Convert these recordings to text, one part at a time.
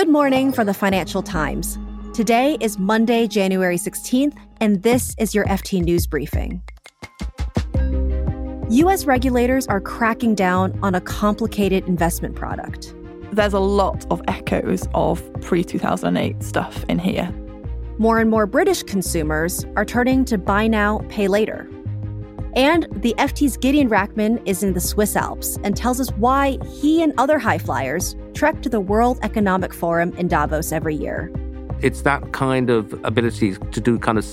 Good morning from the Financial Times. Today is Monday, January 16th, and this is your FT News Briefing. U.S. regulators are cracking down on a complicated investment product. There's a lot of echoes of pre-2008 stuff in here. More and more British consumers are turning to buy now, pay later. And the FT's Gideon Rackman is in the Swiss Alps and tells us why he and other high flyers trek to the World Economic Forum in Davos every year. It's that kind of ability to do kind of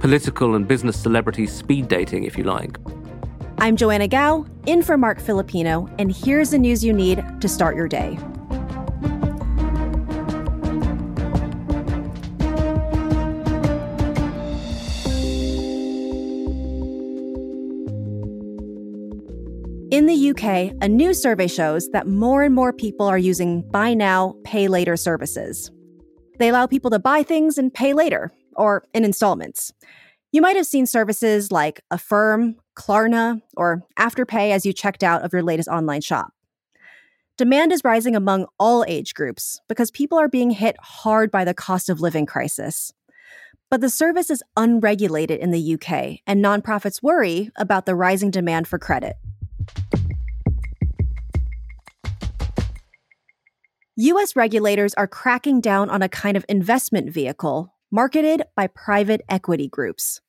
political and business celebrity speed dating, if you like. I'm Joanna Gao, in for Mark Filippino, and here's the news you need to start your day. In the UK, a new survey shows that more and more people are using buy now, pay later services. They allow people to buy things and pay later, or in installments. You might have seen services like Affirm, Klarna, or Afterpay as you checked out of your latest online shop. Demand is rising among all age groups because people are being hit hard by the cost of living crisis. But the service is unregulated in the UK, and nonprofits worry about the rising demand for credit. U.S. regulators are cracking down on a kind of investment vehicle marketed by private equity groups.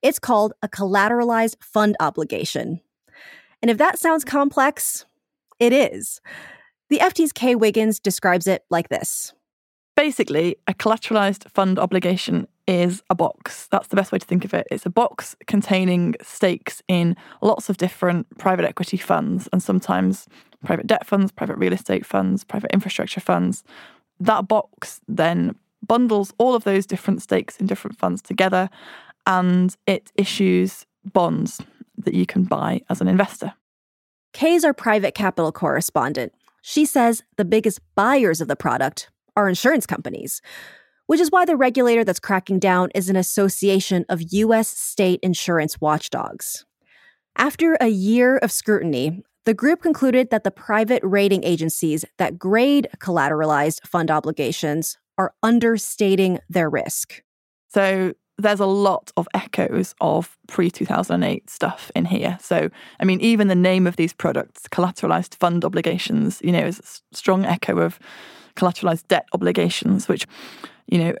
It's called a collateralized fund obligation. And if that sounds complex, it is. The FT's Kay Wiggins describes it like this. Basically, a collateralized fund obligation is a box. That's the best way to think of it. It's a box containing stakes in lots of different private equity funds, and sometimes private debt funds, private real estate funds, private infrastructure funds. That box then bundles all of those different stakes in different funds together, and it issues bonds that you can buy as an investor. Kay's our private capital correspondent. She says the biggest buyers of the product are insurance companies, which is why the regulator that's cracking down is an association of U.S. state insurance watchdogs. After a year of scrutiny, the group concluded that the private rating agencies that grade collateralized fund obligations are understating their risk. So there's a lot of echoes of pre-2008 stuff in here. So, I mean, even the name of these products, collateralized fund obligations, is a strong echo of collateralized debt obligations, which,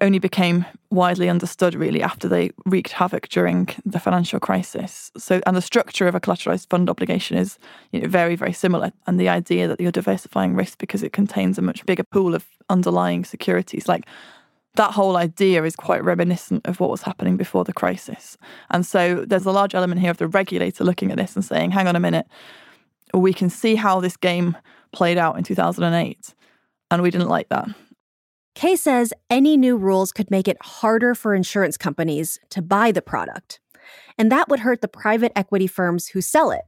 only became widely understood really after they wreaked havoc during the financial crisis. So, and the structure of a collateralized fund obligation is, very, very similar. And the idea that you're diversifying risk because it contains a much bigger pool of underlying securities, like that whole idea is quite reminiscent of what was happening before the crisis. And so there's a large element here of the regulator looking at this and saying, hang on a minute, we can see how this game played out in 2008. And we didn't like that. Kay says any new rules could make it harder for insurance companies to buy the product. And that would hurt the private equity firms who sell it.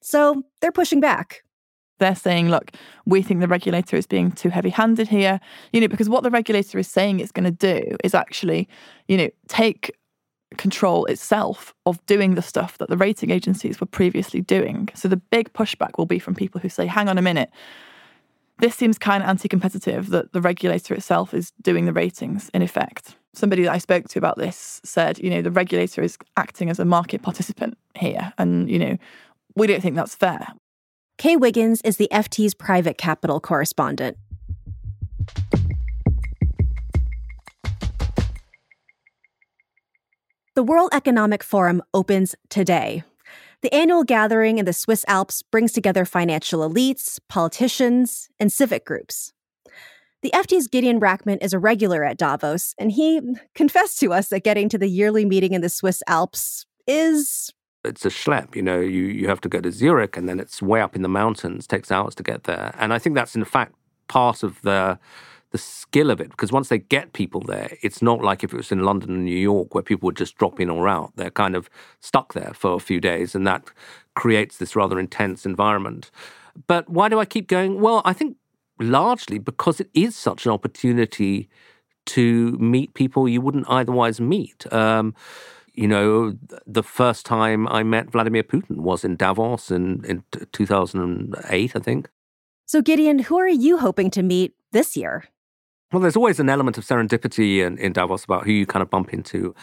So they're pushing back. They're saying, look, we think the regulator is being too heavy-handed here, because what the regulator is saying it's going to do is actually, take control itself of doing the stuff that the rating agencies were previously doing. So the big pushback will be from people who say, hang on a minute, this seems kind of anti-competitive that the regulator itself is doing the ratings, in effect. Somebody that I spoke to about this said, the regulator is acting as a market participant here. And, we don't think that's fair. Kay Wiggins is the FT's private capital correspondent. The World Economic Forum opens today. The annual gathering in the Swiss Alps brings together financial elites, politicians, and civic groups. The FT's Gideon Rackman is a regular at Davos, and he confessed to us that getting to the yearly meeting in the Swiss Alps is... It's a schlep, you have to go to Zurich, and then it's way up in the mountains, takes hours to get there. And I think that's, in fact, part of the skill of it, because once they get people there, it's not like if it was in London and New York where people would just drop in or out. They're kind of stuck there for a few days, and that creates this rather intense environment. But why do I keep going? Well, I think largely because it is such an opportunity to meet people you wouldn't otherwise meet. The first time I met Vladimir Putin was in Davos in 2008, I think. So Gideon, who are you hoping to meet this year? Well, there's always an element of serendipity in Davos about who you kind of bump into.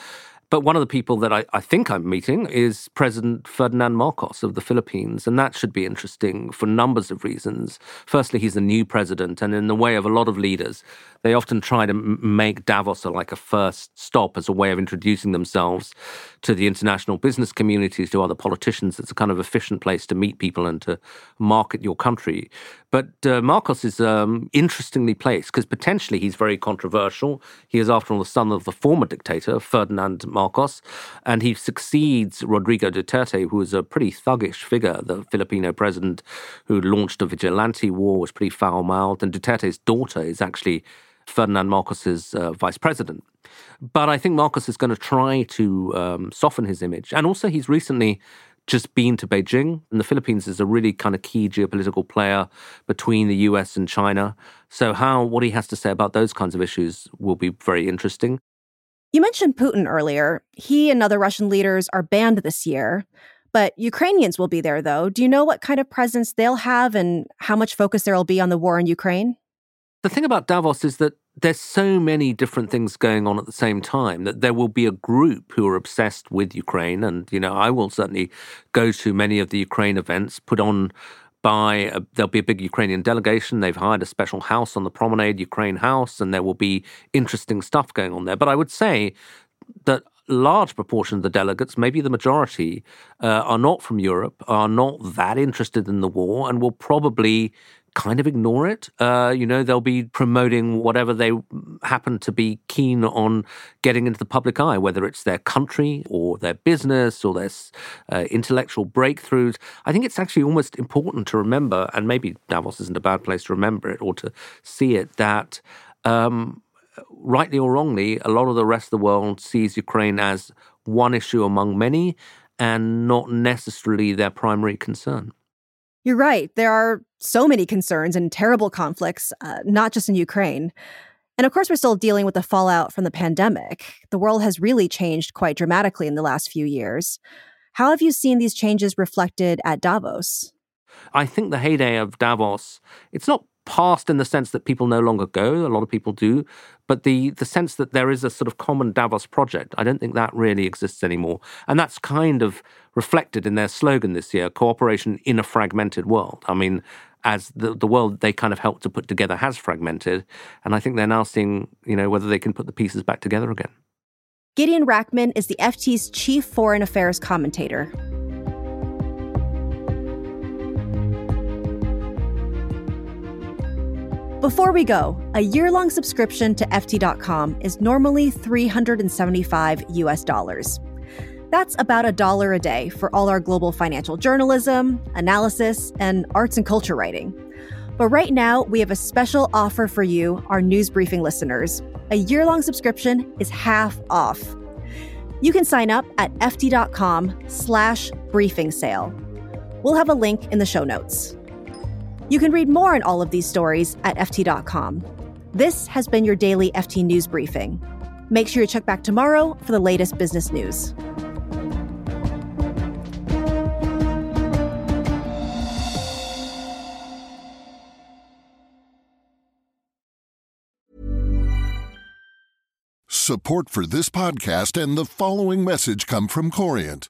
But one of the people that I think I'm meeting is President Ferdinand Marcos of the Philippines, and that should be interesting for numbers of reasons. Firstly, he's a new president, and in the way of a lot of leaders, they often try to make Davos like a first stop as a way of introducing themselves to the international business communities, to other politicians. It's a kind of efficient place to meet people and to market your country. But Marcos is interestingly placed because potentially he's very controversial. He is, after all, the son of the former dictator, Ferdinand Marcos, and he succeeds Rodrigo Duterte, who is a pretty thuggish figure, the Filipino president who launched a vigilante war, was pretty foul-mouthed, and Duterte's daughter is actually Ferdinand Marcos's vice president. But I think Marcos is going to try to soften his image. And also he's recently just been to Beijing, and the Philippines is a really kind of key geopolitical player between the US and China. So what he has to say about those kinds of issues will be very interesting. You mentioned Putin earlier. He and other Russian leaders are banned this year, but Ukrainians will be there, though. Do you know what kind of presence they'll have and how much focus there will be on the war in Ukraine? The thing about Davos is that there's so many different things going on at the same time that there will be a group who are obsessed with Ukraine. And, you know, I will certainly go to many of the Ukraine events put on there'll be a big Ukrainian delegation. They've hired a special house on the promenade, Ukraine House, and there will be interesting stuff going on there. But I would say that a large proportion of the delegates, maybe the majority, are not from Europe, are not that interested in the war, and will probably kind of ignore it. They'll be promoting whatever they happen to be keen on getting into the public eye, whether it's their country or their business or their intellectual breakthroughs. I think it's actually almost important to remember, and maybe Davos isn't a bad place to remember it or to see it, that rightly or wrongly, a lot of the rest of the world sees Ukraine as one issue among many and not necessarily their primary concern. You're right. There are so many concerns and terrible conflicts, not just in Ukraine. And of course, we're still dealing with the fallout from the pandemic. The world has really changed quite dramatically in the last few years. How have you seen these changes reflected at Davos? I think the heyday of Davos, it's not past in the sense that people no longer go, a lot of people do, but the sense that there is a sort of common Davos project, I don't think that really exists anymore. And that's kind of reflected in their slogan this year, cooperation in a fragmented world. I mean, as the world they kind of helped to put together has fragmented, and I think they're now seeing, you know, whether they can put the pieces back together again. Gideon Rackman is the FT's chief foreign affairs commentator. Before we go, a year-long subscription to FT.com is normally $375. That's about $1 a day for all our global financial journalism, analysis, and arts and culture writing. But right now, we have a special offer for you, our news briefing listeners. A year-long subscription is half off. You can sign up at FT.com/briefing sale. We'll have a link in the show notes. You can read more on all of these stories at FT.com. This has been your daily FT News Briefing. Make sure you check back tomorrow for the latest business news. Support for this podcast and the following message come from Corient.